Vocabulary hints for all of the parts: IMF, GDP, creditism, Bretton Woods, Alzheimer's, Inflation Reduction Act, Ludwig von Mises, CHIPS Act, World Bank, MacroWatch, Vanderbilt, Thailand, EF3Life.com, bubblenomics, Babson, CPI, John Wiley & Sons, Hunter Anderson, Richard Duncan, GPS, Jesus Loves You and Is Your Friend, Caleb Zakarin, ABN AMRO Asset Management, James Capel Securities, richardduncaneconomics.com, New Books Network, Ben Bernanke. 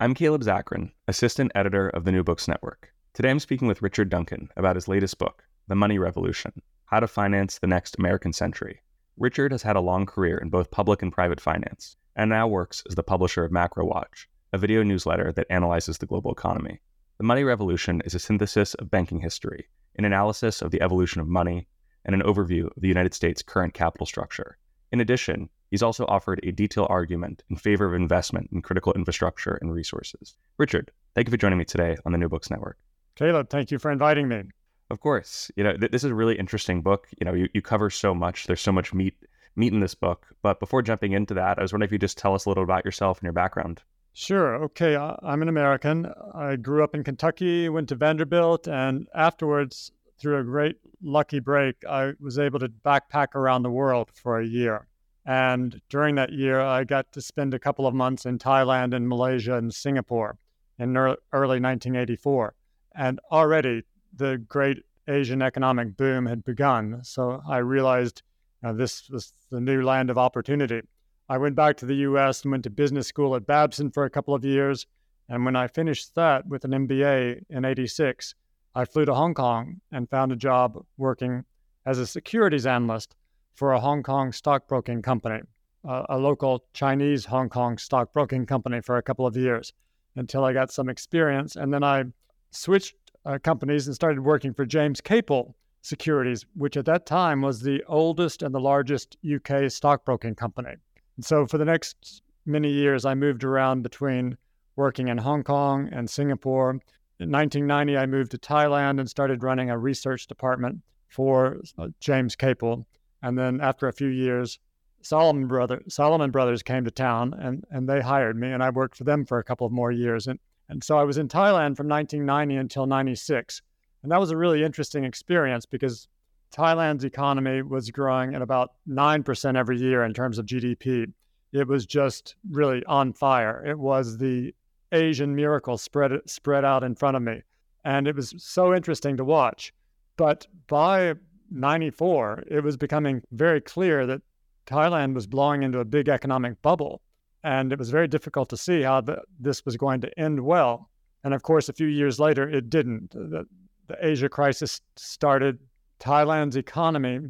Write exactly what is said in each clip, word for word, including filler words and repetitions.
I'm Caleb Zakarin, assistant editor of the New Books Network. Today I'm speaking with Richard Duncan about his latest book, The Money Revolution: How to Finance the Next American Century. Richard has had a long career in both public and private finance, and now works as the publisher of MacroWatch, a video newsletter that analyzes the global economy. The Money Revolution is a synthesis of banking history, an analysis of the evolution of money, and an overview of the United States' current capital structure. In addition, he's also offered a detailed argument in favor of investment in critical infrastructure and resources. Richard, thank you for joining me today on the New Books Network. Caleb, thank you for inviting me. Of course. You know, th- this is a really interesting book. You know, you, you cover so much. There's so much meat meat in this book. But before jumping into that, I was wondering if you could just tell us a little about yourself and your background. Sure. Okay. I, I'm an American. I grew up in Kentucky, went to Vanderbilt, and afterwards, through a great lucky break, I was able to backpack around the world for a year. And during that year, I got to spend a couple of months in Thailand and Malaysia and Singapore in early nineteen eighty-four. And already the great Asian economic boom had begun. So I realized uh, this was the new land of opportunity. I went back to the U S and went to business school at Babson for a couple of years. And when I finished that with an M B A in eighty-six, I flew to Hong Kong and found a job working as a securities analyst for a Hong Kong stockbroking company, uh, a local Chinese Hong Kong stockbroking company for a couple of years until I got some experience. And then I switched uh, companies and started working for James Capel Securities, which at that time was the oldest and the largest U K stockbroking company. And so for the next many years, I moved around between working in Hong Kong and Singapore. In nineteen ninety, I moved to Thailand and started running a research department for uh, James Capel. And then after a few years, Salomon Brothers, Salomon Brothers came to town and, and they hired me, and I worked for them for a couple of more years. And, and so I was in Thailand from nineteen ninety until ninety-six. And that was a really interesting experience because Thailand's economy was growing at about nine percent every year in terms of G D P. It was just really on fire. It was the Asian miracle spread spread out in front of me. And it was so interesting to watch. But by ninety-four, it was becoming very clear that Thailand was blowing into a big economic bubble, and it was very difficult to see how the, this was going to end well. And of course, a few years later, it didn't. The, the Asia crisis started. Thailand's economy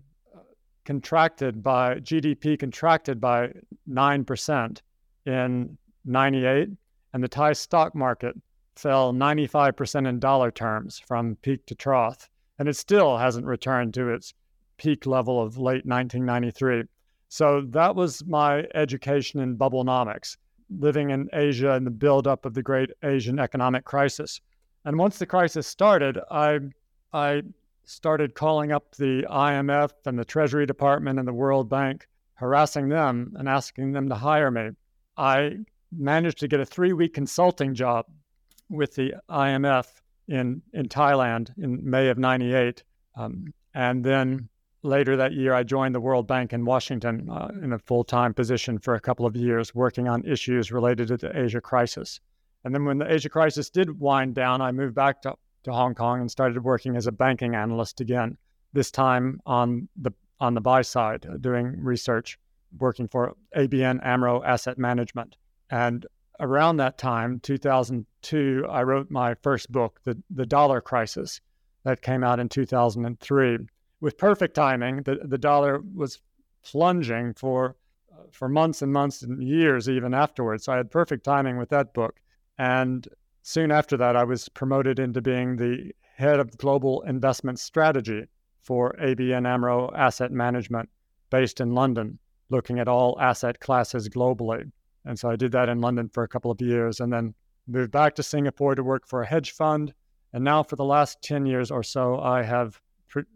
contracted by, G D P contracted by nine percent in ninety-eight, and the Thai stock market fell ninety-five percent in dollar terms from peak to trough. And it still hasn't returned to its peak level of late nineteen ninety-three. So that was my education in bubblenomics, living in Asia and the buildup of the great Asian economic crisis. And once the crisis started, I, I started calling up the I M F and the Treasury Department and the World Bank, harassing them and asking them to hire me. I managed to get a three-week consulting job with the I M F in in Thailand in May of ninety-eight. Um, and then later that year, I joined the World Bank in Washington uh, in a full-time position for a couple of years, working on issues related to the Asia crisis. And then when the Asia crisis did wind down, I moved back to, to Hong Kong and started working as a banking analyst again, this time on the on the buy side, uh, doing research, working for A B N AMRO Asset Management. And around that time, two thousand two, I wrote my first book, The, the Dollar Crisis, that came out in two thousand three. With perfect timing, the, the dollar was plunging for uh, for months and months and years even afterwards. So I had perfect timing with that book. And soon after that, I was promoted into being the head of global investment strategy for A B N AMRO Asset Management based in London, looking at all asset classes globally. And so I did that in London for a couple of years and then moved back to Singapore to work for a hedge fund. And now for the last ten years or so, I have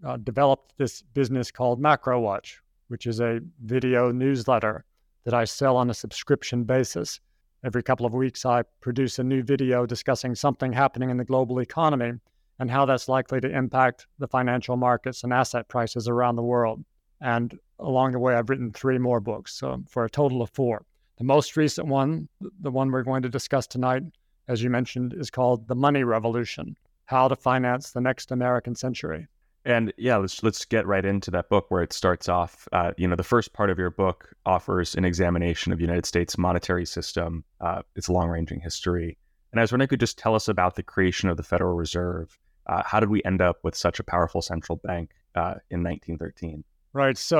Uh, developed this business called MacroWatch, which is a video newsletter that I sell on a subscription basis. Every couple of weeks, I produce a new video discussing something happening in the global economy and how that's likely to impact the financial markets and asset prices around the world. And along the way, I've written three more books, so for a total of four. The most recent one, the one we're going to discuss tonight, as you mentioned, is called The Money Revolution: How to Finance the Next American Century. And yeah, let's let's get right into that book where it starts off. Uh, you know, the first part of your book offers an examination of the United States monetary system, uh, its long-ranging history. And I was wondering if you could just tell us about the creation of the Federal Reserve. Uh, how did we end up with such a powerful central bank uh, in nineteen thirteen? Right. So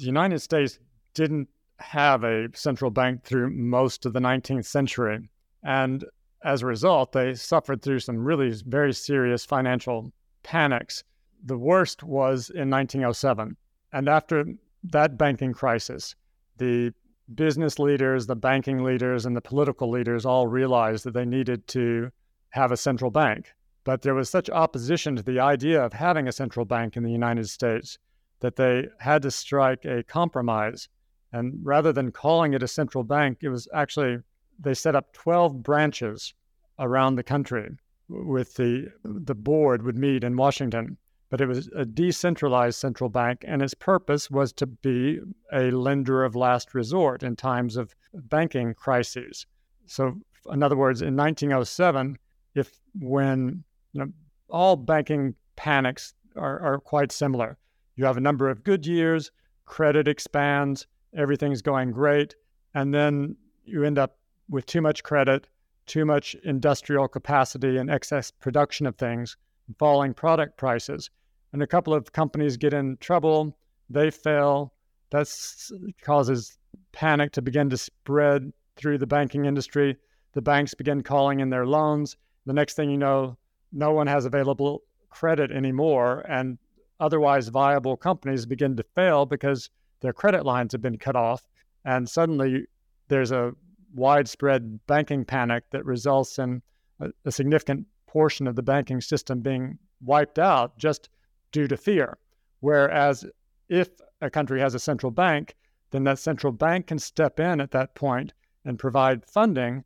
the United States didn't have a central bank through most of the nineteenth century. And as a result, they suffered through some really very serious financial panics. The worst was in nineteen oh seven. And after that banking crisis, the business leaders, the banking leaders, and the political leaders all realized that they needed to have a central bank. But there was such opposition to the idea of having a central bank in the United States that they had to strike a compromise. And rather than calling it a central bank, it was actually, they set up twelve branches around the country with the, the board would meet in Washington. But it was a decentralized central bank, and its purpose was to be a lender of last resort in times of banking crises. So, in other words, in nineteen oh seven, if when you know, all banking panics are, are quite similar. You have a number of good years, credit expands, everything's going great, and then you end up with too much credit, too much industrial capacity and excess production of things, falling product prices. And a couple of companies get in trouble, they fail. That causes panic to begin to spread through the banking industry. The banks begin calling in their loans. The next thing you know, no one has available credit anymore, and otherwise viable companies begin to fail because their credit lines have been cut off. And suddenly there's a widespread banking panic that results in a, a significant portion of the banking system being wiped out just due to fear. Whereas if a country has a central bank, then that central bank can step in at that point and provide funding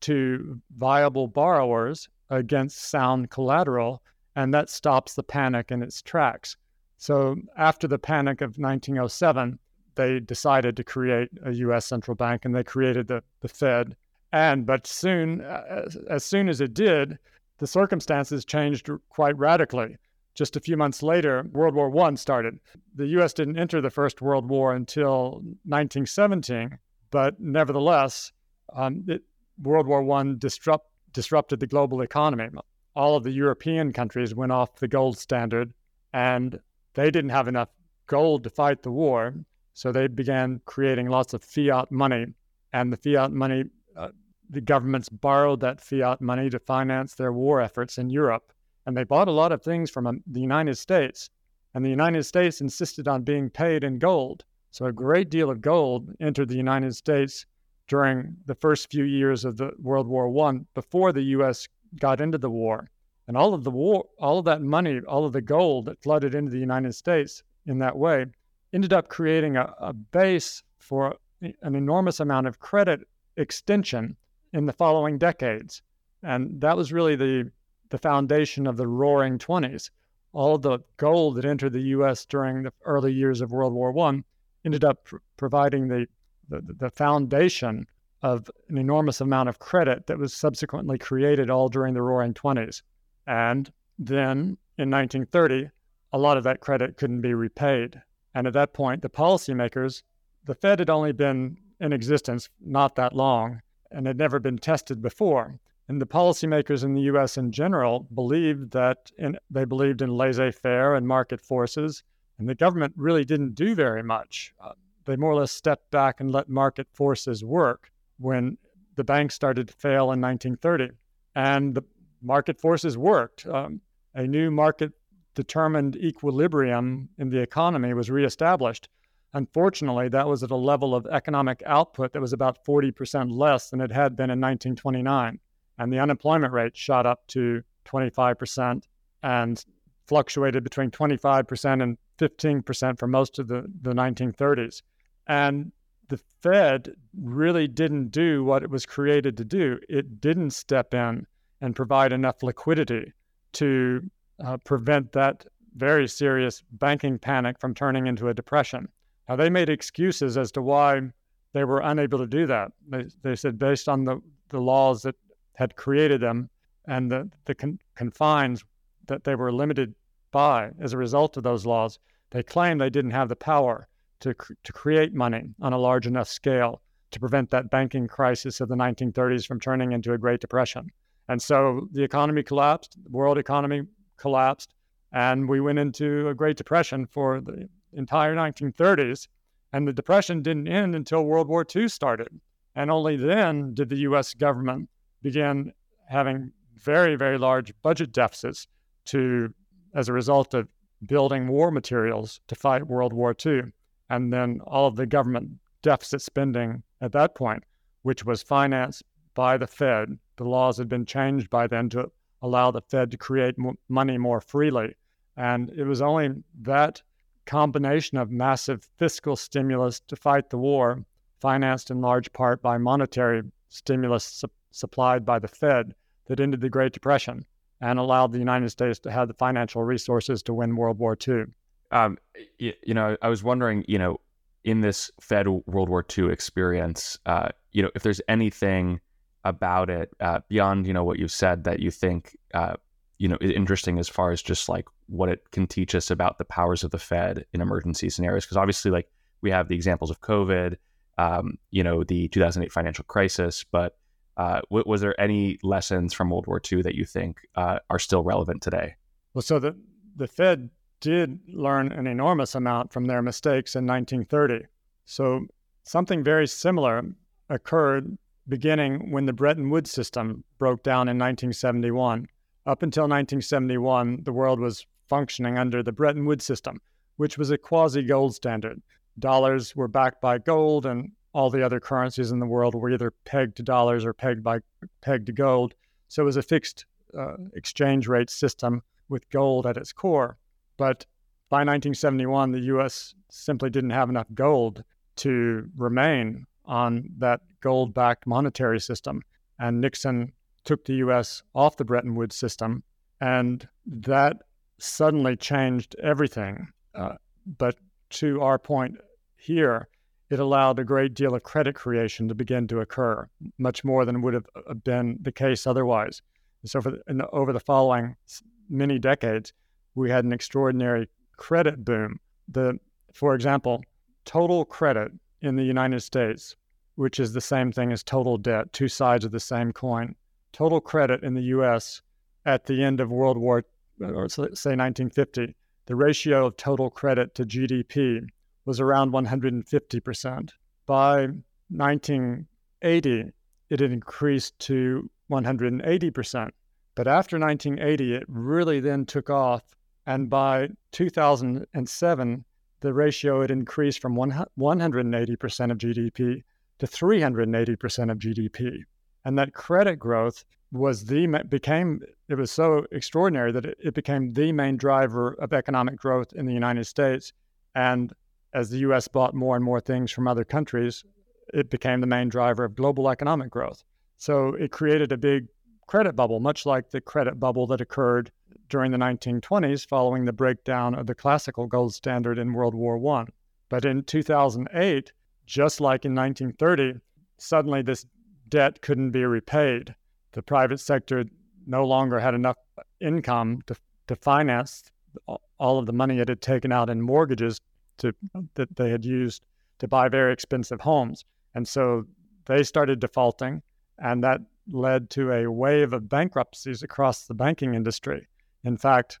to viable borrowers against sound collateral, and that stops the panic in its tracks. So after the panic of nineteen oh seven, they decided to create a U S central bank, and they created the, the Fed. And but soon, as, as soon as it did, the circumstances changed quite radically. Just a few months later, World War One started. The U S didn't enter the First World War until nineteen seventeen, but nevertheless, um, it, World War One disrupt, disrupted the global economy. All of the European countries went off the gold standard, and they didn't have enough gold to fight the war, so they began creating lots of fiat money, and the fiat money uh, the governments borrowed that fiat money to finance their war efforts in Europe. And they bought a lot of things from the United States. And the United States insisted on being paid in gold. So a great deal of gold entered the United States during the first few years of the World War One before the U S got into the war. And all of the war, all of that money, all of the gold that flooded into the United States in that way ended up creating a, a base for an enormous amount of credit extension in the following decades. And that was really the the foundation of the Roaring Twenties. all the gold that entered the U S during the early years of World War One ended up pr- providing the, the the foundation of an enormous amount of credit that was subsequently created all during the Roaring Twenties. And then in nineteen thirty, a lot of that credit couldn't be repaid. And at that point, the policymakers, the Fed had only been in existence not that long and had never been tested before. And the policymakers in the U S in general believed that in, they believed in laissez-faire and market forces, and the government really didn't do very much. Uh, they more or less stepped back and let market forces work when the banks started to fail in nineteen thirty. And the market forces worked. Um, a new market-determined equilibrium in the economy was reestablished. Unfortunately, that was at a level of economic output that was about forty percent less than it had been in nineteen twenty-nine. And the unemployment rate shot up to twenty-five percent and fluctuated between twenty-five percent and fifteen percent for most of the, the nineteen thirties. And the Fed really didn't do what it was created to do. It didn't step in and provide enough liquidity to uh, prevent that very serious banking panic from turning into a depression. Now, they made excuses as to why they were unable to do that. They, they said based on the, the laws that had created them and the, the con- confines that they were limited by as a result of those laws, they claimed they didn't have the power to cr- to create money on a large enough scale to prevent that banking crisis of the nineteen thirties from turning into a Great Depression. And so the economy collapsed, the world economy collapsed, and we went into a Great Depression for the entire nineteen thirties, and the Depression didn't end until World War Two started. And only then did the U S government begin having very, very large budget deficits to, as a result of building war materials to fight World War Two. And then all of the government deficit spending at that point, which was financed by the Fed. The laws had been changed by then to allow the Fed to create mo- money more freely. And it was only that combination of massive fiscal stimulus to fight the war, financed in large part by monetary stimulus su- supplied by the Fed, that ended the Great Depression and allowed the United States to have the financial resources to win World War Two. Um, you, you know, I was wondering, you know, in this Fed World War Two experience, uh, you know, if there's anything about it uh, beyond, you know, what you've said that you think, uh, you know, is interesting as far as just like what it can teach us about the powers of the Fed in emergency scenarios. Because obviously, like we have the examples of COVID, um, you know, the two thousand eight financial crisis. But uh, w- was there any lessons from World War Two that you think uh, are still relevant today? Well, so the the Fed did learn an enormous amount from their mistakes in nineteen thirty. So something very similar occurred beginning when the Bretton Woods system broke down in nineteen seventy-one. Up until nineteen seventy-one, the world was functioning under the Bretton Woods system, which was a quasi-gold standard. Dollars were backed by gold, and all the other currencies in the world were either pegged to dollars or pegged by pegged to gold. So it was a fixed uh, exchange rate system with gold at its core. But by nineteen seventy-one, the U S simply didn't have enough gold to remain on that gold-backed monetary system. And Nixon took the U S off the Bretton Woods system, and that suddenly changed everything. Uh, but to our point here, it allowed a great deal of credit creation to begin to occur, much more than would have been the case otherwise. And so for the, and over the following many decades, we had an extraordinary credit boom. The, for example, total credit in the United States, which is the same thing as total debt, two sides of the same coin. Total credit in the U S at the end of World War, or say nineteen fifty, the ratio of total credit to G D P was around one hundred fifty percent. By nineteen eighty, it had increased to one hundred eighty percent. But after nineteen eighty, it really then took off. And by two thousand seven, the ratio had increased from one hundred eighty percent of G D P to three hundred eighty percent of G D P. And that credit growth was the became, it was so extraordinary that it, it became the main driver of economic growth in the United States. And as the U S bought more and more things from other countries, it became the main driver of global economic growth. So it created a big credit bubble, much like the credit bubble that occurred during the nineteen twenties following the breakdown of the classical gold standard in World War One. But in two thousand eight, just like in nineteen thirty, suddenly this debt couldn't be repaid. The private sector no longer had enough income to to finance all of the money it had taken out in mortgages to that they had used to buy very expensive homes. And so they started defaulting, and that led to a wave of bankruptcies across the banking industry. In fact,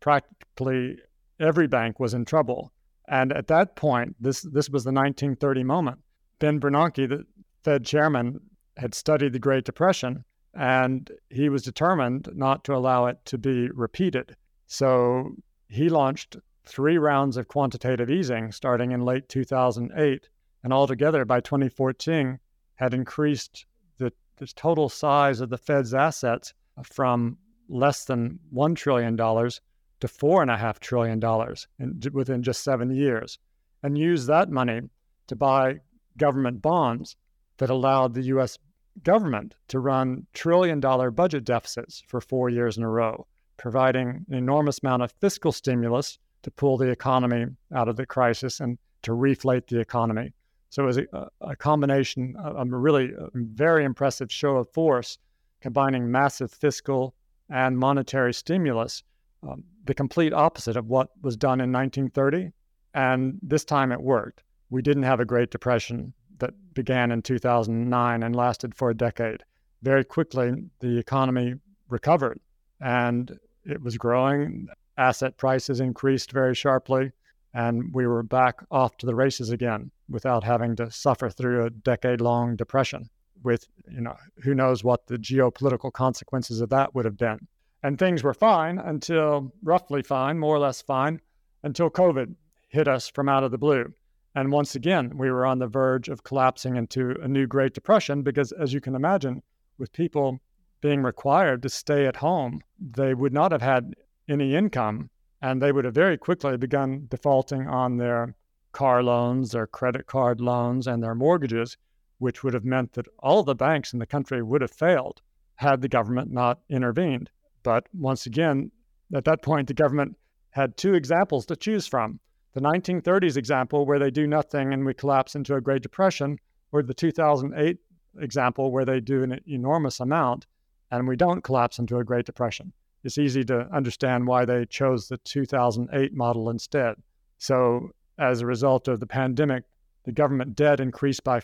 practically every bank was in trouble. And at that point, this, this was the nineteen thirty moment. Ben Bernanke, the Fed chairman, had studied the Great Depression, and he was determined not to allow it to be repeated. So he launched three rounds of quantitative easing starting in late two thousand eight, and altogether by twenty fourteen had increased the, the total size of the Fed's assets from less than one trillion dollars to four point five trillion dollars in, within just seven years, and used that money to buy government bonds that allowed the U S government to run trillion-dollar budget deficits for four years in a row, providing an enormous amount of fiscal stimulus to pull the economy out of the crisis and to reflate the economy. So it was a, a combination, a, a really a very impressive show of force, combining massive fiscal and monetary stimulus, um, the complete opposite of what was done in nineteen thirty. And this time it worked. We didn't have a Great Depression that began in two thousand nine and lasted for a decade. Very quickly, the economy recovered and it was growing. Asset prices increased very sharply, and we were back off to the races again without having to suffer through a decade-long depression with, you know, who knows what the geopolitical consequences of that would have been. And things were fine until, roughly fine, more or less fine, until COVID hit us from out of the blue. And once again, we were on the verge of collapsing into a new Great Depression because, as you can imagine, with people being required to stay at home, they would not have had any income, and they would have very quickly begun defaulting on their car loans, their credit card loans, and their mortgages, which would have meant that all the banks in the country would have failed had the government not intervened. But once again, at that point, the government had two examples to choose from: the nineteen thirties example, where they do nothing and we collapse into a Great Depression, or the two thousand eight example, where they do an enormous amount and we don't collapse into a Great Depression. It's easy to understand why they chose the two thousand eight model instead. So as a result of the pandemic, the government debt increased by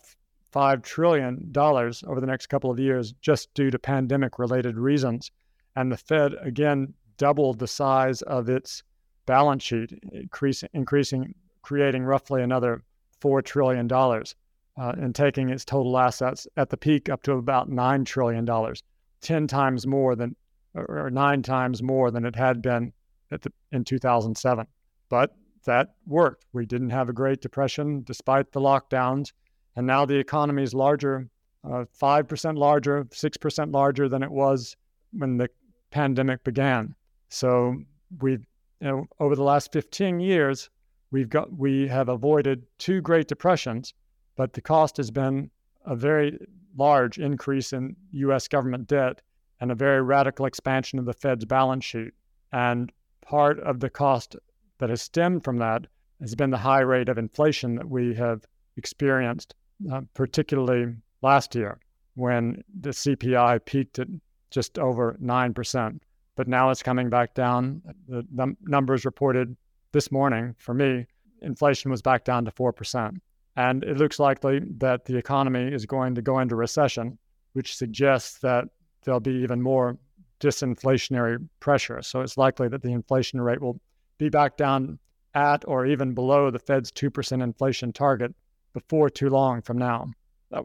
five trillion dollars over the next couple of years just due to pandemic-related reasons. And the Fed, again, doubled the size of its balance sheet, increasing, increasing, creating roughly another four trillion dollars, uh, and taking its total assets at the peak up to about nine trillion dollars, ten times more than, or nine times more than it had been at the, in two thousand seven. But that worked. We didn't have a Great Depression despite the lockdowns. And now the economy is larger, uh, five percent larger, six percent larger than it was when the pandemic began. So we've You know, over the last fifteen years, we've got we have avoided two Great Depressions, but the cost has been a very large increase in U S government debt and a very radical expansion of the Fed's balance sheet. And part of the cost that has stemmed from that has been the high rate of inflation that we have experienced, uh, particularly last year when the C P I peaked at just over nine percent. But now it's coming back down. The num- numbers reported this morning, for me, inflation was back down to four percent. And it looks likely that the economy is going to go into recession, which suggests that there'll be even more disinflationary pressure. So it's likely that the inflation rate will be back down at or even below the Fed's two percent inflation target before too long from now,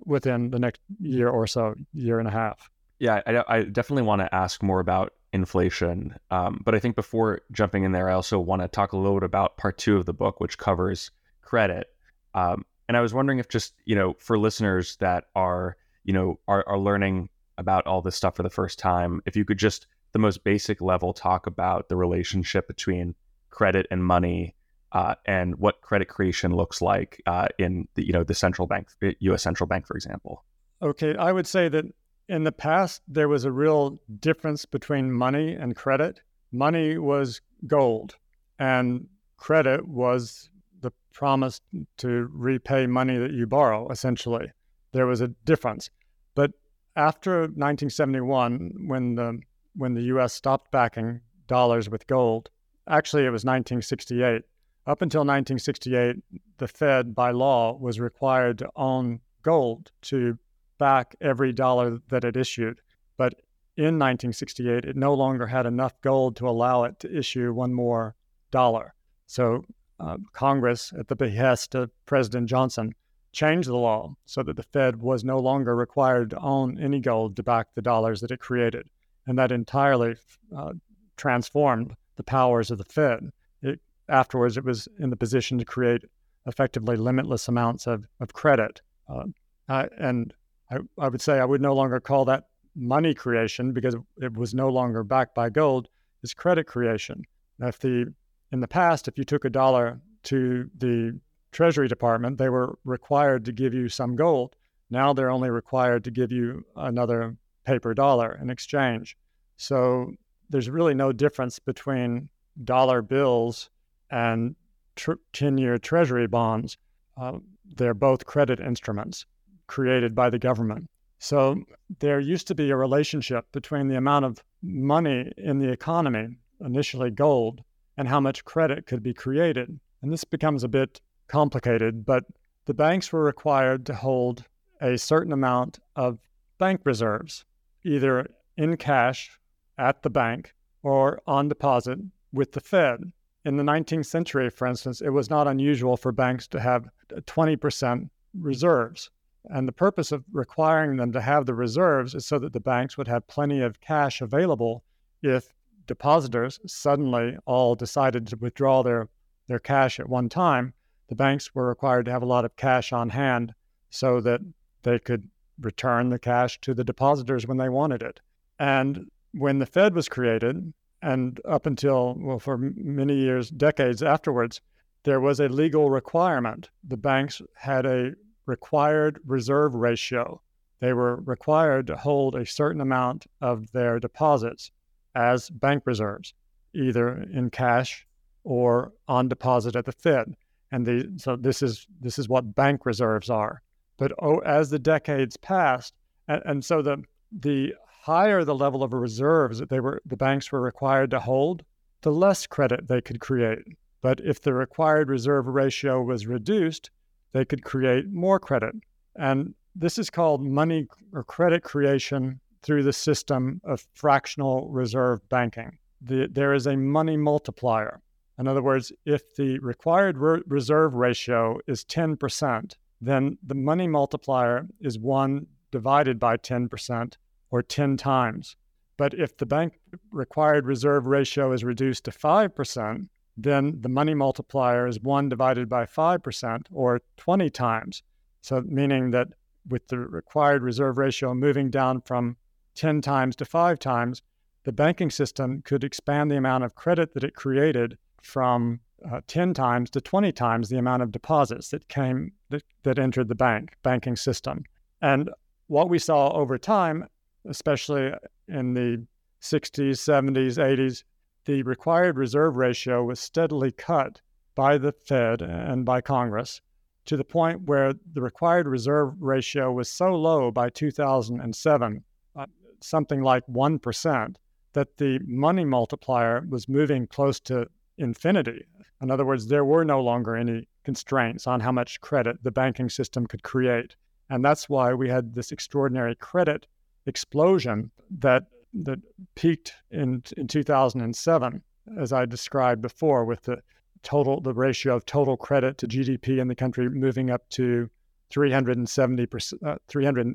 within the next year or so, year and a half. Yeah, I, I definitely want to ask more about inflation. Um, but I think before jumping in there, I also want to talk a little bit about part two of the book, which covers credit. Um, and I was wondering if just, you know, for listeners that are, you know, are, are learning about all this stuff for the first time, if you could just the most basic level talk about the relationship between credit and money, uh, and what credit creation looks like uh, in the, you know, the central bank, U S central bank, for example. Okay. I would say that in the past, there was a real difference between money and credit. money was gold and credit was the promise to repay money that you borrow, essentially. There was a difference. But after nineteen seventy-one, when the when the U S stopped backing dollars with gold, actually it was nineteen sixty-eight. Up until nineteen sixty-eight, the Fed by law was required to own gold to back every dollar that it issued. But in nineteen sixty-eight, it no longer had enough gold to allow it to issue one more dollar. So uh, Congress, at the behest of President Johnson, changed the law so that the Fed was no longer required to own any gold to back the dollars that it created. And that entirely uh, transformed the powers of the Fed. It, afterwards, it was in the position to create effectively limitless amounts of, of credit. Uh, I, and I, I would say I would no longer call that money creation because it was no longer backed by gold. It's credit creation. Now, if the in the past, if you took a dollar to the Treasury Department, they were required to give you some gold. Now they're only required to give you another paper dollar in exchange. So there's really no difference between dollar bills and tr- ten-year Treasury bonds. Uh, they're both credit instruments created by the government. So there used to be a relationship between the amount of money in the economy, initially gold, and how much credit could be created. And this becomes a bit complicated, but the banks were required to hold a certain amount of bank reserves, either in cash at the bank or on deposit with the Fed. In the nineteenth century, for instance, it was not unusual for banks to have twenty percent reserves. And the purpose of requiring them to have the reserves is so that the banks would have plenty of cash available if depositors suddenly all decided to withdraw their, their cash at one time. The banks were required to have a lot of cash on hand so that they could return the cash to the depositors when they wanted it. And when the Fed was created, and up until, well, for many years, decades afterwards, there was a legal requirement. The banks had a required reserve ratio. They were required to hold a certain amount of their deposits as bank reserves, either in cash or on deposit at the Fed. And the, so this is this is what bank reserves are. But oh, as the decades passed, and, and so the the higher the level of reserves that they were the banks were required to hold, the less credit they could create. But if the required reserve ratio was reduced, they could create more credit. And this is called money or credit creation through the system of fractional reserve banking. The, there is a money multiplier. In other words, if the required re- reserve ratio is ten percent, then the money multiplier is one divided by ten percent or ten times. But if the bank required reserve ratio is reduced to five percent, then the money multiplier is one divided by five percent or twenty times. So meaning that with the required reserve ratio moving down from ten times to five times, the banking system could expand the amount of credit that it created from uh, ten times to twenty times the amount of deposits that came that, that entered the bank banking system. And what we saw over time, especially in the sixties, seventies, eighties, the required reserve ratio was steadily cut by the Fed and by Congress to the point where the required reserve ratio was so low by two thousand seven, uh, something like one percent, that the money multiplier was moving close to infinity. In other words, there were no longer any constraints on how much credit the banking system could create. And that's why we had this extraordinary credit explosion that that peaked in in two thousand seven, as I described before, with the total the ratio of total credit to G D P in the country moving up to three hundred seventy percent, three hundred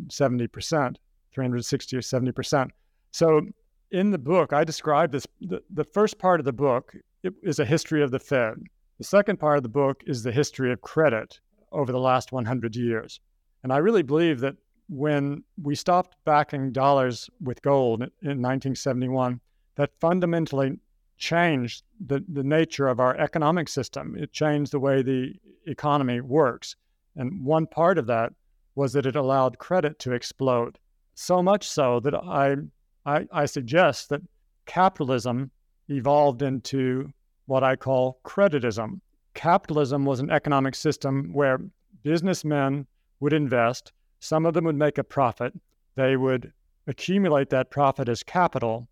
sixty or seventy percent. So in the book, I describe this, the, the first part of the book it is a history of the Fed. The second part of the book is the history of credit over the last one hundred years. And I really believe that when we stopped backing dollars with gold in nineteen seventy-one, that fundamentally changed the, the nature of our economic system. It changed the way the economy works. And one part of that was that it allowed credit to explode, so much so that I I, I suggest that capitalism evolved into what I call creditism. Capitalism was an economic system where businessmen would invest. Some of them would make a profit. They would accumulate that profit as capital,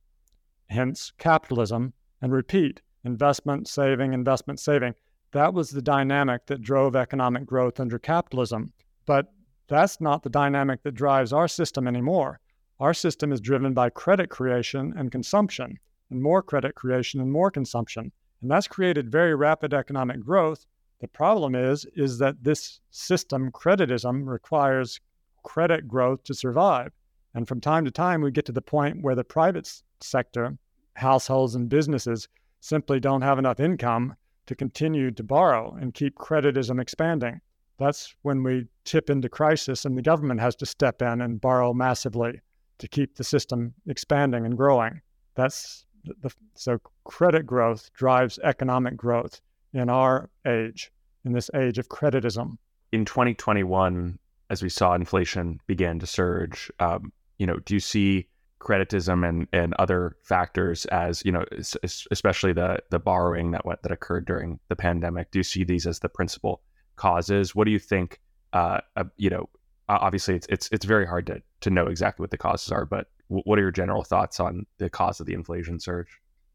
hence capitalism, and repeat investment, saving, investment, saving. That was the dynamic that drove economic growth under capitalism. But that's not the dynamic that drives our system anymore. Our system is driven by credit creation and consumption, and more credit creation and more consumption. And that's created very rapid economic growth. The problem is, is that this system, creditism, requires credit growth to survive. And from time to time, we get to the point where the private sector, households and businesses, simply don't have enough income to continue to borrow and keep creditism expanding. That's when we tip into crisis and the government has to step in and borrow massively to keep the system expanding and growing. That's the, so credit growth drives economic growth in our age, in this age of creditism. In twenty twenty-one, as we saw inflation began to surge, um, you know, do you see creditism and, and other factors as, you know, especially the the borrowing that went, that occurred during the pandemic? Do you see these as the principal causes? What do you think? Uh, uh, you know, obviously it's it's it's very hard to to know exactly what the causes are, but w- what are your general thoughts on the cause of the inflation surge?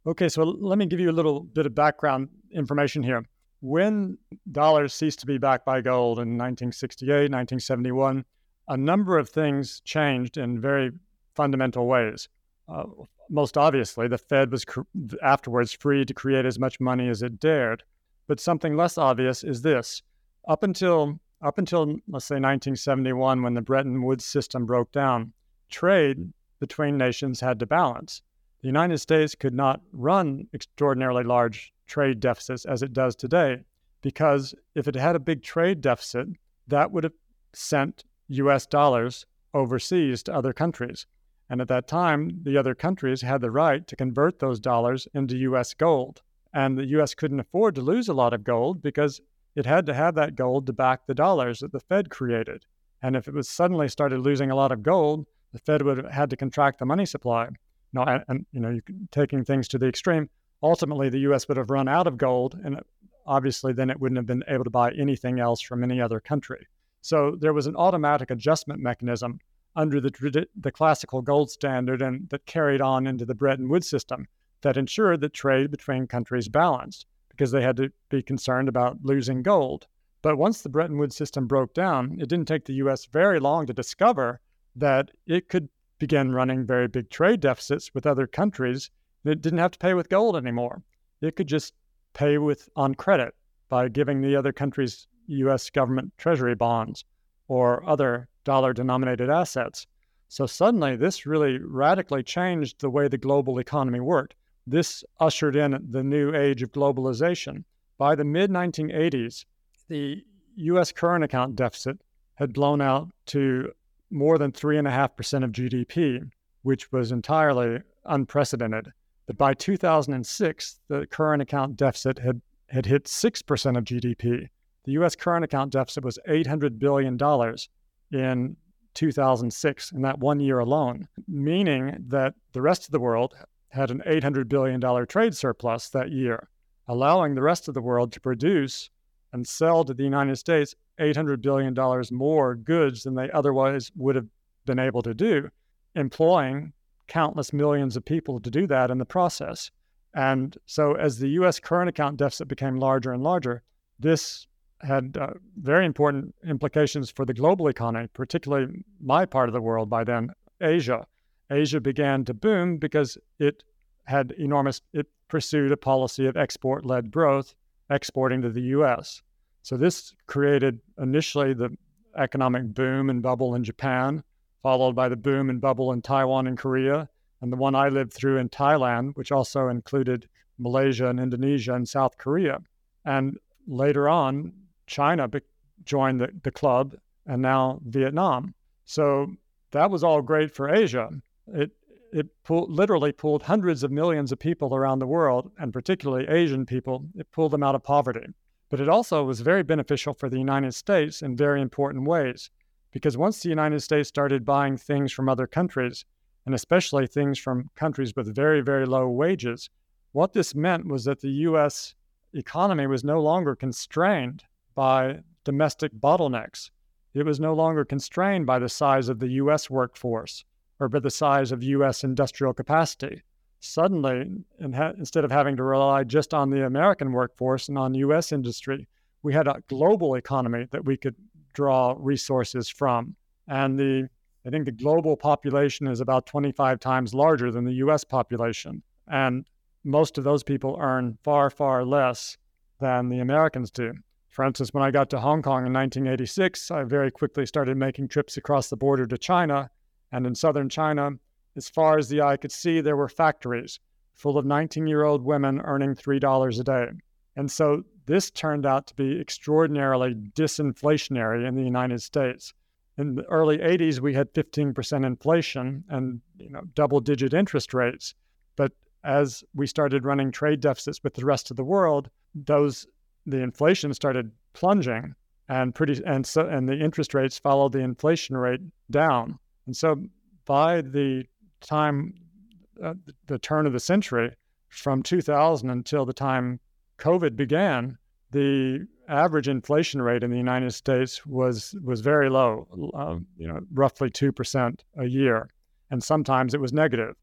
Okay, so let me give you a little bit of background information here. When dollars ceased to be backed by gold in nineteen sixty-eight, nineteen seventy-one, a number of things changed in very fundamental ways. Uh, most obviously, the Fed was cr- afterwards free to create as much money as it dared. But something less obvious is this. Up until, up until let's say, nineteen seventy-one, when the Bretton Woods system broke down, trade between nations had to balance. The United States could not run extraordinarily large trade deficits as it does today, because if it had a big trade deficit, that would have sent U S dollars overseas to other countries. And at that time, the other countries had the right to convert those dollars into U S gold. And the U S couldn't afford to lose a lot of gold because it had to have that gold to back the dollars that the Fed created. And if it was suddenly started losing a lot of gold, the Fed would have had to contract the money supply. No, and, and you know, you taking things to the extreme, ultimately the U S would have run out of gold, and obviously then it wouldn't have been able to buy anything else from any other country. So there was an automatic adjustment mechanism under the the classical gold standard, and that carried on into the Bretton Woods system, that ensured that trade between countries balanced because they had to be concerned about losing gold. But once the Bretton Woods system broke down, it didn't take the U S very long to discover that it could began running very big trade deficits with other countries. It didn't have to pay with gold anymore. It could just pay with on credit by giving the other countries U S government treasury bonds or other dollar-denominated assets. So suddenly, this really radically changed the way the global economy worked. This ushered in the new age of globalization. By the mid nineteen eighties, the U S current account deficit had blown out to more than three point five percent of G D P, which was entirely unprecedented. But by two thousand six, the current account deficit had, had hit six percent of G D P. The U S current account deficit was eight hundred billion dollars in two thousand six, in that one year alone, meaning that the rest of the world had an eight hundred billion dollars trade surplus that year, allowing the rest of the world to produce and sell to the United States eight hundred billion dollars more goods than they otherwise would have been able to do, employing countless millions of people to do that in the process. And so as the U S current account deficit became larger and larger, this had uh, very important implications for the global economy, particularly my part of the world by then, Asia. Asia began to boom because it had enormous, it pursued a policy of export-led growth, exporting to the U S. So this created initially the economic boom and bubble in Japan, followed by the boom and bubble in Taiwan and Korea, and the one I lived through in Thailand, which also included Malaysia and Indonesia and South Korea. And later on, China be- joined the, the club, and now Vietnam. So that was all great for Asia. It it pull, literally pulled hundreds of millions of people around the world, and particularly Asian people. It pulled them out of poverty. But it also was very beneficial for the United States in very important ways, because once the United States started buying things from other countries, and especially things from countries with very, very low wages, What this meant was that the U S economy was no longer constrained by domestic bottlenecks. It was no longer constrained by the size of the U S workforce or by the size of U S industrial capacity. Suddenly, instead of having to rely just on the American workforce and on U S industry, we had a global economy that we could draw resources from. And the I think the global population is about twenty-five times larger than the U S population. And most of those people earn far, far less than the Americans do. For instance, when I got to Hong Kong in nineteen eighty-six, I very quickly started making trips across the border to China. And in southern China, as far as the eye could see, there were factories full of nineteen-year-old women earning three dollars a day. And so this turned out to be extraordinarily disinflationary in the United States. In the early eighties, we had fifteen percent inflation and, you know, double-digit interest rates. But as we started running trade deficits with the rest of the world, those the inflation started plunging, and pretty and so and the interest rates followed the inflation rate down. And so by the time uh, the turn of the century, from two thousand until the time COVID began, the average inflation rate in the United States was was very low, um, you know, roughly two percent a year. And sometimes it was negative.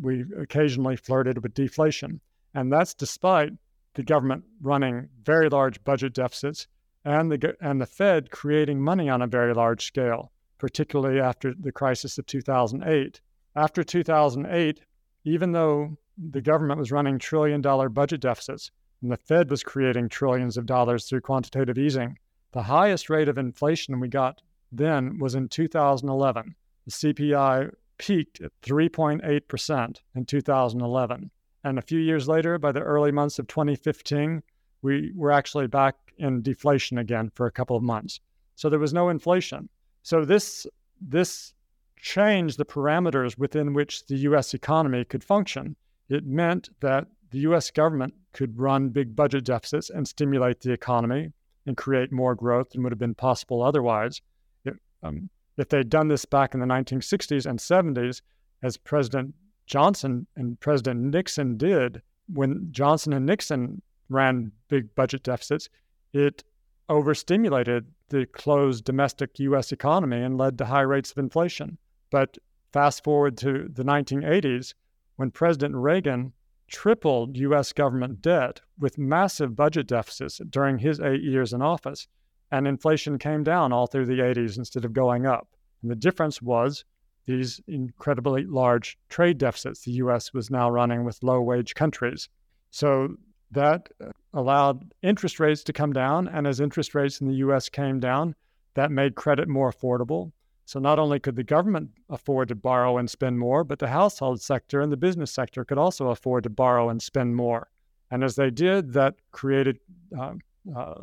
We occasionally flirted with deflation. And that's despite the government running very large budget deficits and the and the Fed creating money on a very large scale, particularly after the crisis of two thousand eight. After two thousand eight, even though the government was running trillion-dollar budget deficits, and the Fed was creating trillions of dollars through quantitative easing, the highest rate of inflation we got then was in two thousand eleven. The C P I peaked at three point eight percent in two thousand eleven. And a few years later, by the early months of twenty fifteen, we were actually back in deflation again for a couple of months. So there was no inflation. So this this changed the parameters within which the U S economy could function. It meant that the U S government could run big budget deficits and stimulate the economy and create more growth than would have been possible otherwise. It, um, if they'd done this back in the nineteen sixties and seventies, as President Johnson and President Nixon did, when Johnson and Nixon ran big budget deficits, it overstimulated the closed domestic U S economy and led to high rates of inflation. But fast forward to the nineteen eighties, when President Reagan tripled U S government debt with massive budget deficits during his eight years in office, and inflation came down all through the eighties instead of going up. And the difference was these incredibly large trade deficits the U S was now running with low-wage countries. So that allowed interest rates to come down, and as interest rates in the U S came down, that made credit more affordable. So not only could the government afford to borrow and spend more, but the household sector and the business sector could also afford to borrow and spend more. And as they did, that created uh, uh,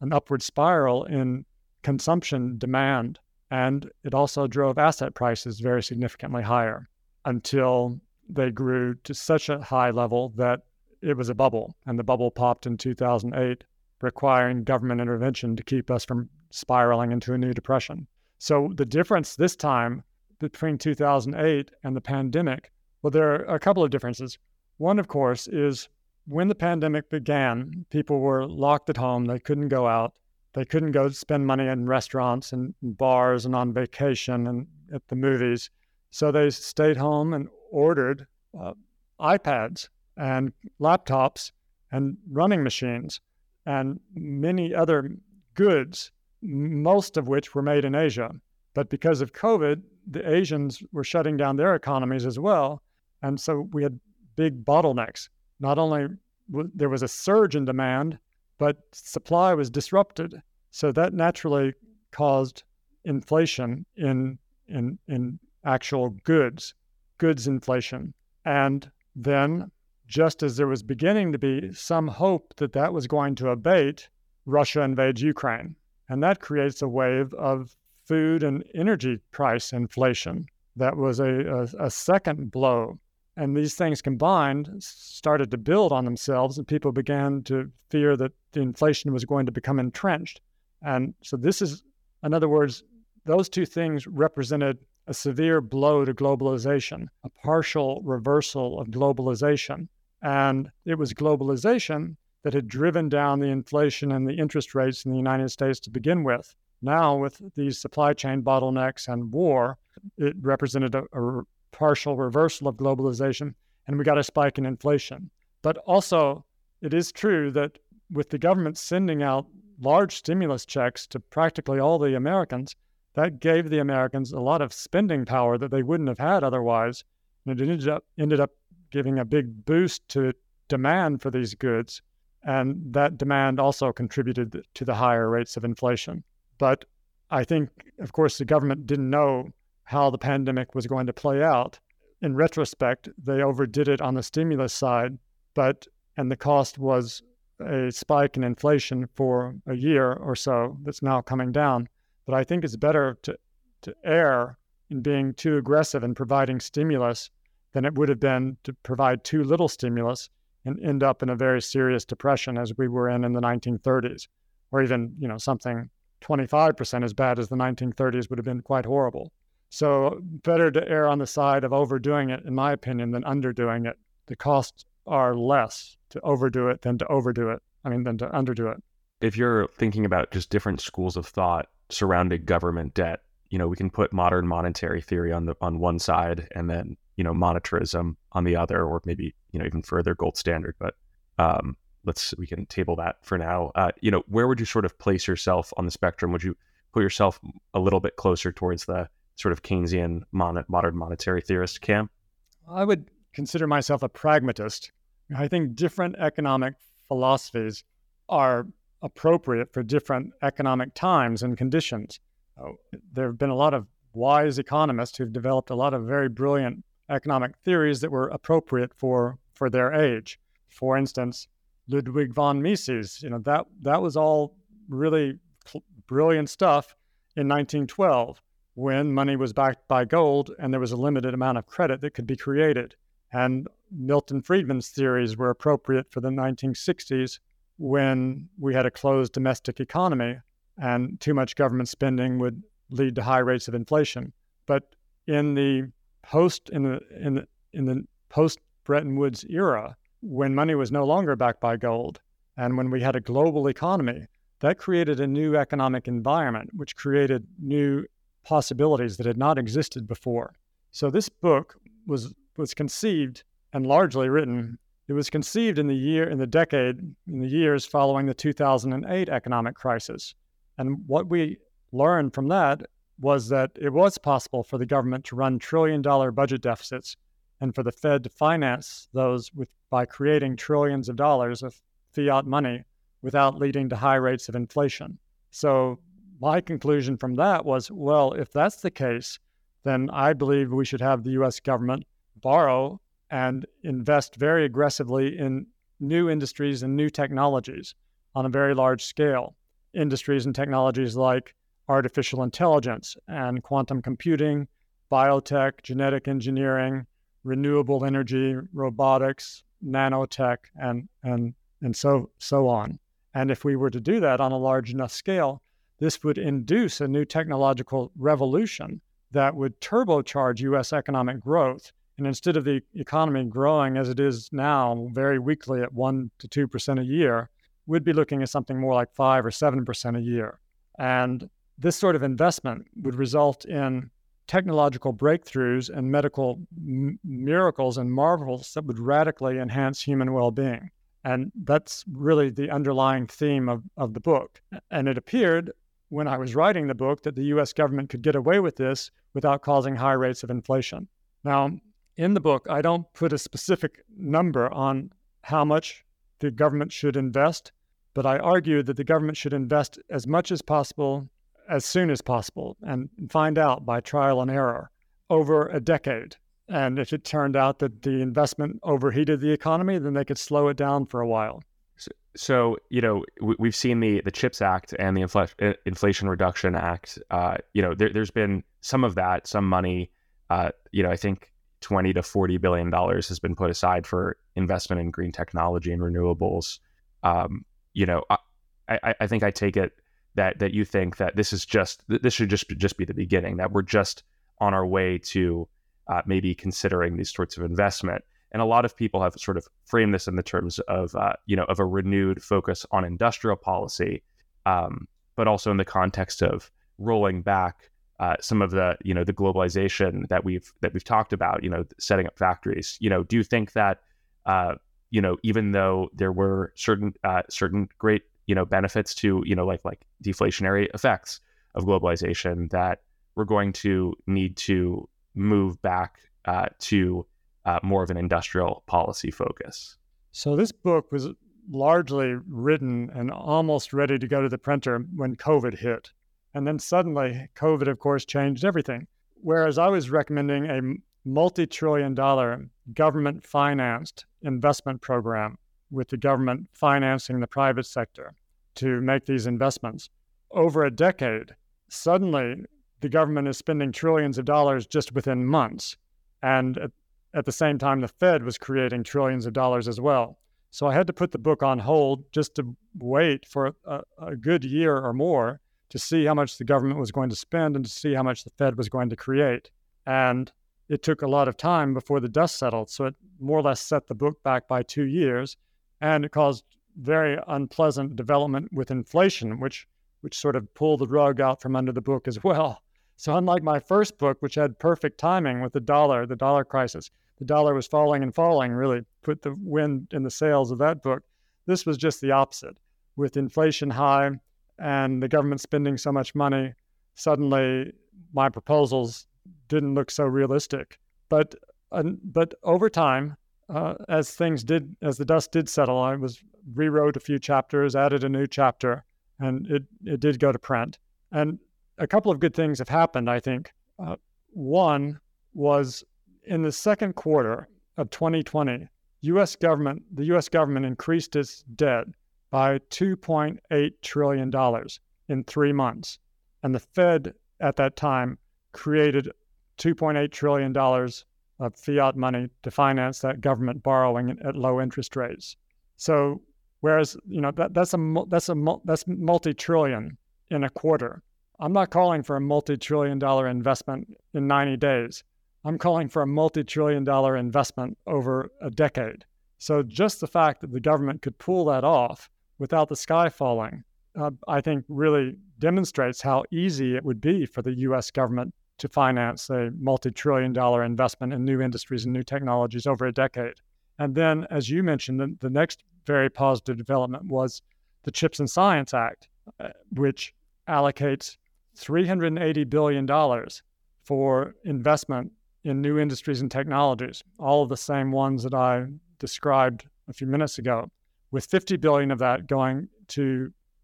an upward spiral in consumption demand. And it also drove asset prices very significantly higher until they grew to such a high level that it was a bubble. And the bubble popped in two thousand eight, requiring government intervention to keep us from spiraling into a new depression. So the difference this time between two thousand eight and the pandemic, well, there are a couple of differences. One, of course, is when the pandemic began, people were locked at home. They couldn't go out. They couldn't go spend money in restaurants and bars and on vacation and at the movies. So they stayed home and ordered uh, iPads and laptops and running machines and many other goods, most of which were made in Asia. But because of COVID, the Asians were shutting down their economies as well. And so we had big bottlenecks. Not only w- there was a surge in demand, but supply was disrupted. So that naturally caused inflation in in in actual goods, goods inflation. And then just as there was beginning to be some hope that that was going to abate, Russia invades Ukraine. And that creates a wave of food and energy price inflation. That was a, a, a second blow. And these things combined started to build on themselves, and people began to fear that the inflation was going to become entrenched. And so this is, in other words, those two things represented a severe blow to globalization, a partial reversal of globalization. And it was globalization that had driven down the inflation and the interest rates in the United States to begin with. Now, with these supply chain bottlenecks and war, it represented a, a partial reversal of globalization, and we got a spike in inflation. But also, it is true that with the government sending out large stimulus checks to practically all the Americans, that gave the Americans a lot of spending power that they wouldn't have had otherwise. And it ended up, ended up giving a big boost to demand for these goods. And that demand also contributed to the higher rates of inflation. But I think, of course, the government didn't know how the pandemic was going to play out. In retrospect, they overdid it on the stimulus side, but and the cost was a spike in inflation for a year or so that's now coming down. But I think it's better to, to err in being too aggressive in providing stimulus than it would have been to provide too little stimulus and end up in a very serious depression as we were in in the nineteen thirties, or even, you know, something twenty-five percent as bad as the nineteen thirties would have been quite horrible. So better to err on the side of overdoing it, in my opinion, than underdoing it. The costs are less to overdo it than to overdo it, I mean, than to underdo it. If you're thinking about just different schools of thought surrounding government debt, you know, we can put modern monetary theory on the on one side and then, you know, monetarism on the other, or maybe, you know, even further gold standard. But um, let's, we can table that for now. Uh, you know, where would you sort of place yourself on the spectrum? Would you put yourself a little bit closer towards the sort of Keynesian mon- modern monetary theorist camp? I would consider myself a pragmatist. I think different economic philosophies are appropriate for different economic times and conditions. There have been a lot of wise economists who've developed a lot of very brilliant economic theories that were appropriate for, for their age. For instance, Ludwig von Mises, you know, that, that was all really pl- brilliant stuff in nineteen twelve when money was backed by gold and there was a limited amount of credit that could be created. And Milton Friedman's theories were appropriate for the nineteen sixties when we had a closed domestic economy and too much government spending would lead to high rates of inflation. But in the post in the in the, in the post Bretton Woods era, when money was no longer backed by gold, and when we had a global economy, that created a new economic environment, which created new possibilities that had not existed before. So this book was was conceived and largely written. It was conceived in the year, in the decade, in the years following the two thousand eight economic crisis. And what we learned from that was that it was possible for the government to run trillion-dollar budget deficits and for the Fed to finance those with, by creating trillions of dollars of fiat money without leading to high rates of inflation. So my conclusion from that was, well, if that's the case, then I believe we should have the U S government borrow and invest very aggressively in new industries and new technologies on a very large scale. Industries and technologies like artificial intelligence and quantum computing, biotech, genetic engineering, renewable energy, robotics, nanotech, and and and so so on. And if we were to do that on a large enough scale, this would induce a new technological revolution that would turbocharge U S economic growth. And instead of the economy growing as it is now, very weakly at one to two percent a year, we'd be looking at something more like five or seven percent a year. And this sort of investment would result in technological breakthroughs and medical m- miracles and marvels that would radically enhance human well-being. And that's really the underlying theme of, of the book. And it appeared when I was writing the book that the U S government could get away with this without causing high rates of inflation. Now, in the book, I don't put a specific number on how much the government should invest, but I argue that the government should invest as much as possible, as soon as possible, and find out by trial and error over a decade. And if it turned out that the investment overheated the economy, then they could slow it down for a while. So, so you know, we, we've seen the, the CHIPS Act and the Infl- Inflation Reduction Act. Uh, you know, there, there's been some of that, some money, uh, you know, I think twenty to forty billion dollars has been put aside for investment in green technology and renewables. Um, you know, I, I, I think I take it that that you think that this is just, this should just, just be the beginning, that we're just on our way to uh, maybe considering these sorts of investment. And a lot of people have sort of framed this in the terms of, uh, you know, of a renewed focus on industrial policy, um, but also in the context of rolling back uh, some of the, you know, the globalization that we've that we've talked about, you know, setting up factories. You know, do you think that, uh, you know, even though there were certain uh, certain great, you know, benefits to, you know, like like deflationary effects of globalization, that we're going to need to move back uh, to Uh, more of an industrial policy focus? So this book was largely written and almost ready to go to the printer when COVID hit. And then suddenly COVID, of course, changed everything. Whereas I was recommending a multi-trillion dollar government-financed investment program with the government financing the private sector to make these investments. Over a decade, suddenly the government is spending trillions of dollars just within months. And at At the same time, the Fed was creating trillions of dollars as well. So I had to put the book on hold just to wait for a, a good year or more to see how much the government was going to spend and to see how much the Fed was going to create. And it took a lot of time before the dust settled. So it more or less set the book back by two years. And it caused very unpleasant development with inflation, which, which sort of pulled the rug out from under the book as well. So unlike my first book, which had perfect timing with the dollar, the dollar crisis, the dollar was falling and falling, really put the wind in the sails of that book. This was just the opposite. With inflation high and the government spending so much money, suddenly my proposals didn't look so realistic. But uh, but over time, uh, as things did, as the dust did settle, I was rewrote a few chapters, added a new chapter, and it, it did go to print. And a couple of good things have happened, I think. Uh, one was in the second quarter of twenty twenty, U S government, the U S government increased its debt by two point eight trillion dollars in three months. And the Fed at that time created two point eight trillion dollars of fiat money to finance that government borrowing at low interest rates. So whereas, you know, that, that's a that's a that's multi-trillion in a quarter. I'm not calling for a multi-trillion dollar investment in ninety days. I'm calling for a multi-trillion dollar investment over a decade. So just the fact that the government could pull that off without the sky falling, uh, I think really demonstrates how easy it would be for the U S government to finance a multi-trillion dollar investment in new industries and new technologies over a decade. And then, as you mentioned, the, the next very positive development was the CHIPS and Science Act, uh, which allocates three hundred eighty billion dollars for investment in new industries and technologies, all of the same ones that I described a few minutes ago, with fifty billion dollars of that going to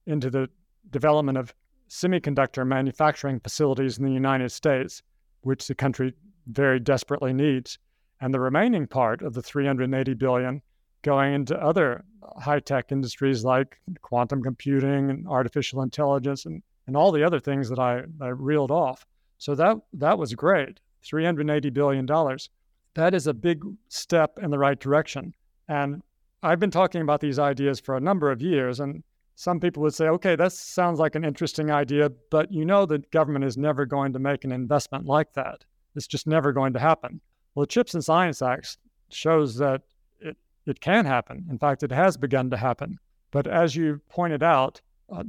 into the development of semiconductor manufacturing facilities in the United States, which the country very desperately needs, and the remaining part of the three hundred eighty billion dollars going into other high-tech industries like quantum computing and artificial intelligence and and all the other things that I, I reeled off. So that that was great, three hundred eighty billion dollars. That is a big step in the right direction. And I've been talking about these ideas for a number of years, and some people would say, okay, that sounds like an interesting idea, but you know the government is never going to make an investment like that. It's just never going to happen. Well, the CHIPS and Science Act shows that it, it can happen. In fact, it has begun to happen. But as you pointed out, uh,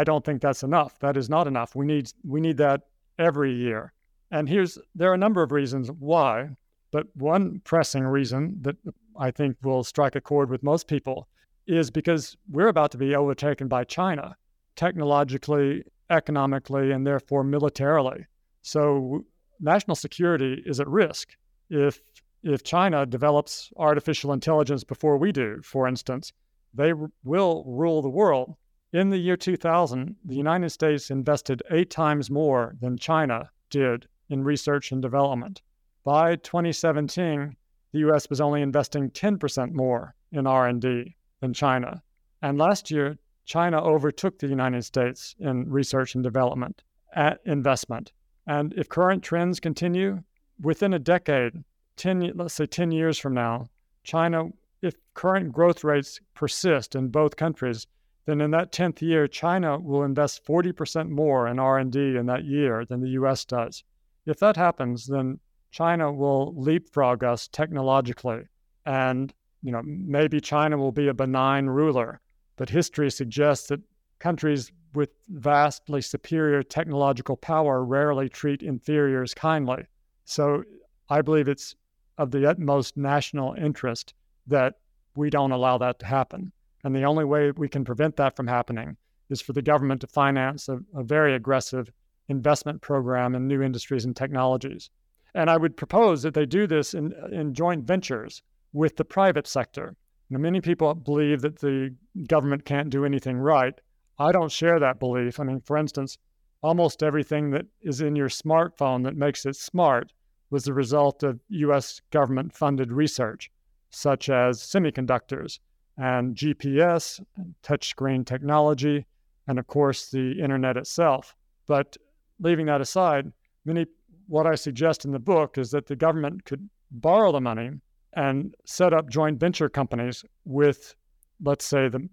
I don't think that's enough. That is not enough. We need we need that every year. And here's there are a number of reasons why, but one pressing reason that I think will strike a chord with most people is because we're about to be overtaken by China technologically, economically, and therefore militarily. So national security is at risk if if China develops artificial intelligence before we do, for instance. They r- will rule the world. In the year two thousand, the United States invested eight times more than China did in research and development. By twenty seventeen, the U S was only investing ten percent more in R and D than China. And last year, China overtook the United States in research and development at investment. And if current trends continue, within a decade, ten, let's say ten years from now, China, if current growth rates persist in both countries, then in that tenth year, China will invest forty percent more in R and D in that year than the U S does. If that happens, then China will leapfrog us technologically. And, you know, maybe China will be a benign ruler, but history suggests that countries with vastly superior technological power rarely treat inferiors kindly. So I believe it's of the utmost national interest that we don't allow that to happen. And the only way we can prevent that from happening is for the government to finance a, a very aggressive investment program in new industries and technologies. And I would propose that they do this in, in joint ventures with the private sector. Now, many people believe that the government can't do anything right. I don't share that belief. I mean, for instance, almost everything that is in your smartphone that makes it smart was the result of U S government-funded research, such as semiconductors and G P S, and touchscreen technology, and of course, the internet itself. But leaving that aside, many what I suggest in the book is that the government could borrow the money and set up joint venture companies with, let's say, the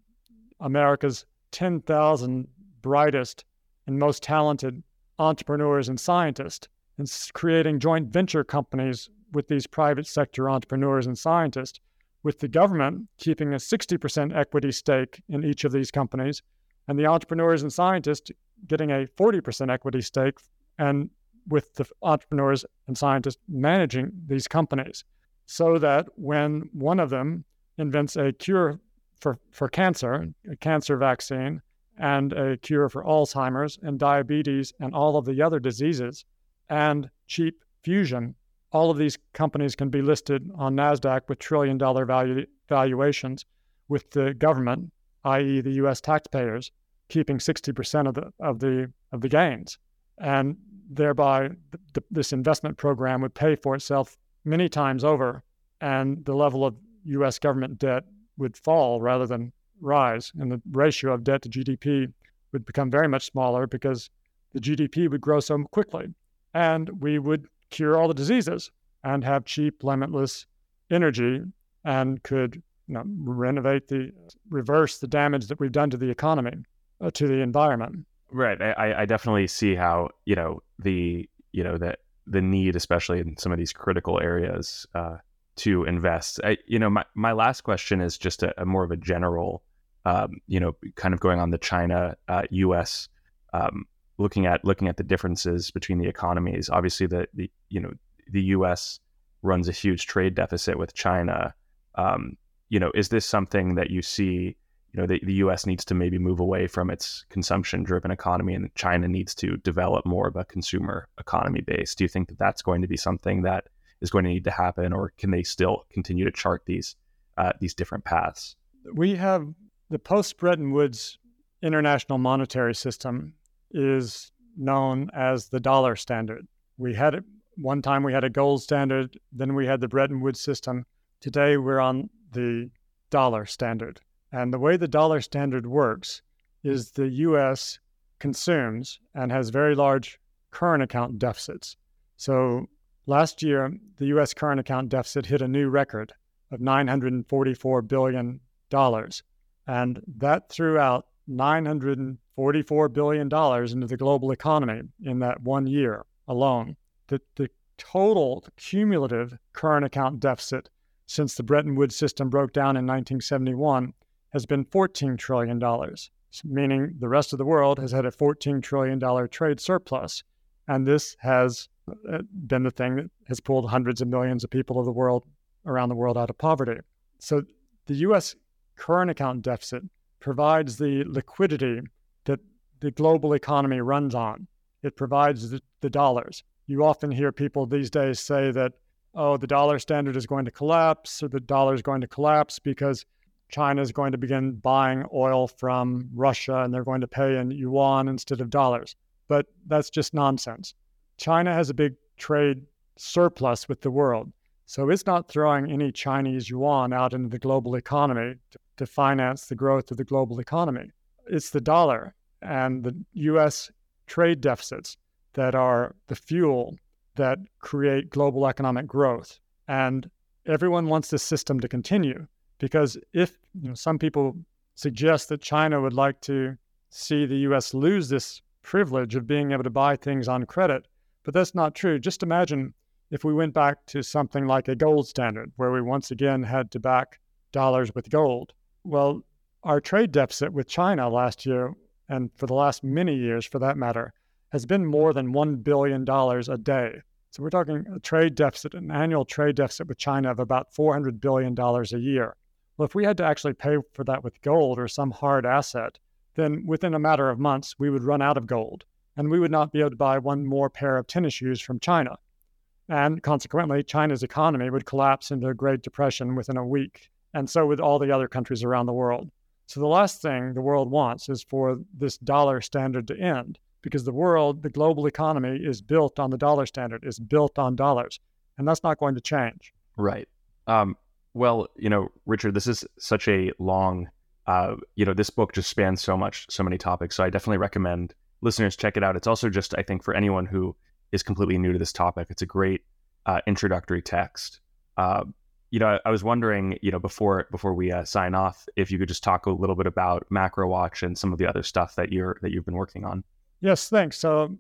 America's ten thousand brightest and most talented entrepreneurs and scientists, and creating joint venture companies with these private sector entrepreneurs and scientists, with the government keeping a sixty percent equity stake in each of these companies, and the entrepreneurs and scientists getting a forty percent equity stake, and with the entrepreneurs and scientists managing these companies, so that when one of them invents a cure for, for cancer, a cancer vaccine, and a cure for Alzheimer's and diabetes and all of the other diseases, and cheap fusion, all of these companies can be listed on NASDAQ with trillion-dollar valu- valuations, with the government, that is the U S taxpayers, keeping sixty percent of the of the of the gains, and thereby th- th- this investment program would pay for itself many times over, and the level of U S government debt would fall rather than rise, and the ratio of debt to G D P would become very much smaller because the G D P would grow so quickly, and we would cure all the diseases and have cheap, limitless energy, and could, you know, renovate the reverse the damage that we've done to the economy, uh, to the environment. Right. I, I definitely see how, you know, the you know that the need, especially in some of these critical areas, uh, to invest. I, you know, my, my last question is just a, a more of a general, um, you know, kind of going on the China uh, U S. Um, looking at looking at the differences between the economies. Obviously, the, the you know the U S runs a huge trade deficit with China. Um, you know, is this something that you see? You know, the, the U S needs to maybe move away from its consumption-driven economy, and China needs to develop more of a consumer economy base. Do you think that that's going to be something that is going to need to happen, or can they still continue to chart these uh, these different paths? We have the post-Bretton Woods international monetary system is known as the dollar standard. We had it one time. We had a gold standard. Then we had the Bretton Woods system. Today we're on the dollar standard. And the way the dollar standard works is the U S consumes and has very large current account deficits. So last year, the U S current account deficit hit a new record of nine hundred forty-four billion dollars. And that threw out nine hundred forty-four billion dollars into the global economy in that one year alone. The, the total cumulative current account deficit since the Bretton Woods system broke down in nineteen seventy-one has been fourteen trillion dollars, meaning the rest of the world has had a fourteen trillion dollars trade surplus. And this has been the thing that has pulled hundreds of millions of people of the world around the world out of poverty. So the U S current account deficit provides the liquidity that the global economy runs on. It provides the, the dollars. You often hear people these days say that, oh, the dollar standard is going to collapse, or the dollar is going to collapse because China is going to begin buying oil from Russia and they're going to pay in yuan instead of dollars. But that's just nonsense. China has a big trade surplus with the world. So it's not throwing any Chinese yuan out into the global economy to, to finance the growth of the global economy. It's the dollar and the U S trade deficits that are the fuel that create global economic growth. And everyone wants this system to continue because if you know, some people suggest that China would like to see the U S lose this privilege of being able to buy things on credit, but that's not true. Just imagine if we went back to something like a gold standard, where we once again had to back dollars with gold. Well, our trade deficit with China last year, and for the last many years for that matter, has been more than one billion dollars a day. So we're talking a trade deficit, an annual trade deficit with China of about four hundred billion dollars a year. Well, if we had to actually pay for that with gold or some hard asset, then within a matter of months, we would run out of gold, and we would not be able to buy one more pair of tennis shoes from China. And consequently, China's economy would collapse into a Great Depression within a week, and so would all the other countries around the world. So the last thing the world wants is for this dollar standard to end, because the world, the global economy is built on the dollar standard, is built on dollars, and that's not going to change. Right. Um, well, you know, Richard, this is such a long, uh, you know, this book just spans so much, so many topics. So I definitely recommend listeners check it out. It's also just, I think, for anyone who is completely new to this topic, it's a great uh, introductory text. Uh, you know, I, I was wondering, you know, before before we uh, sign off, if you could just talk a little bit about MacroWatch and some of the other stuff that you're that you've been working on. Yes, thanks. So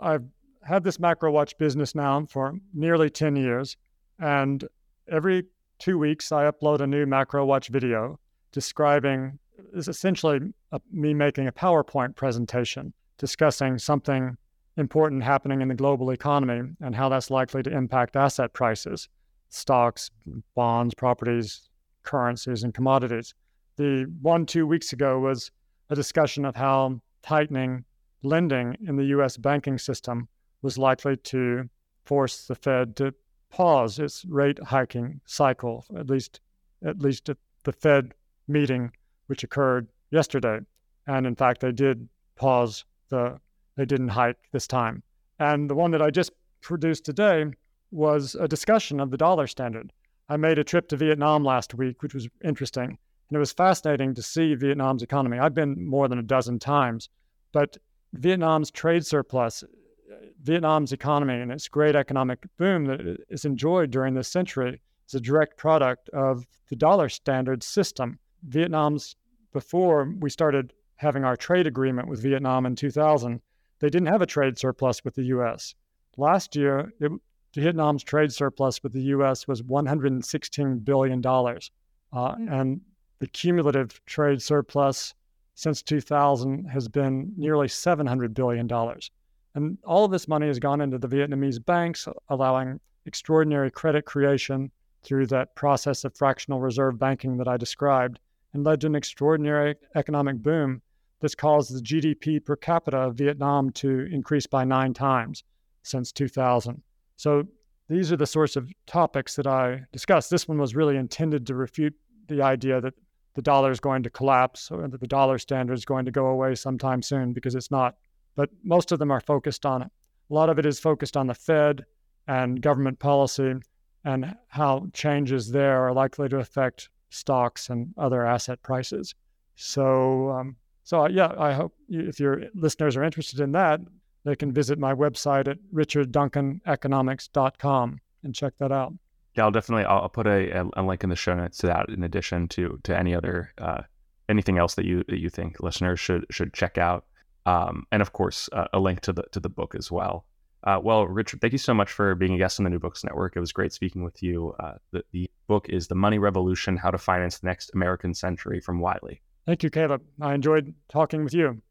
I've had this MacroWatch business now for nearly ten years, and every two weeks I upload a new MacroWatch video describing, is essentially a, me making a PowerPoint presentation discussing something important happening in the global economy and how that's likely to impact asset prices, stocks, bonds, properties, currencies, and commodities. The one two weeks ago was a discussion of how tightening lending in the U S banking system was likely to force the Fed to pause its rate hiking cycle, at least at least at the Fed meeting, which occurred yesterday. And in fact, they did pause the, they didn't hike this time. And the one that I just produced today was a discussion of the dollar standard. I made a trip to Vietnam last week, which was interesting. And it was fascinating to see Vietnam's economy. I've been more than a dozen times, but Vietnam's trade surplus, Vietnam's economy, and its great economic boom that is enjoyed during this century is a direct product of the dollar standard system. Vietnam's, before we started having our trade agreement with Vietnam in two thousand, they didn't have a trade surplus with the U S. Last year, it, Vietnam's trade surplus with the U S was one hundred sixteen billion dollars. Uh, and the cumulative trade surplus since two thousand has been nearly seven hundred billion dollars. And all of this money has gone into the Vietnamese banks, allowing extraordinary credit creation through that process of fractional reserve banking that I described, and led to an extraordinary economic boom that's caused the G D P per capita of Vietnam to increase by nine times since two thousand. So these are the sorts of topics that I discussed. This one was really intended to refute the idea that the dollar is going to collapse, or that the dollar standard is going to go away sometime soon, because it's not. But most of them are focused on it. A lot of it is focused on the Fed and government policy and how changes there are likely to affect stocks and other asset prices. So, um, so yeah, I hope you, if your listeners are interested in that, they can visit my website at richard duncan economics dot com and check that out. Yeah, I'll definitely, I'll, I'll put a, a, a link in the show notes to that, in addition to to any other, uh, anything else that you that you think listeners should should check out. Um, and of course, uh, a link to the to the book as well. Uh, well, Richard, thank you so much for being a guest on the New Books Network. It was great speaking with you. Uh, the, the book is The Money Revolution: How to Finance the Next American Century from Wiley. Thank you, Caleb. I enjoyed talking with you.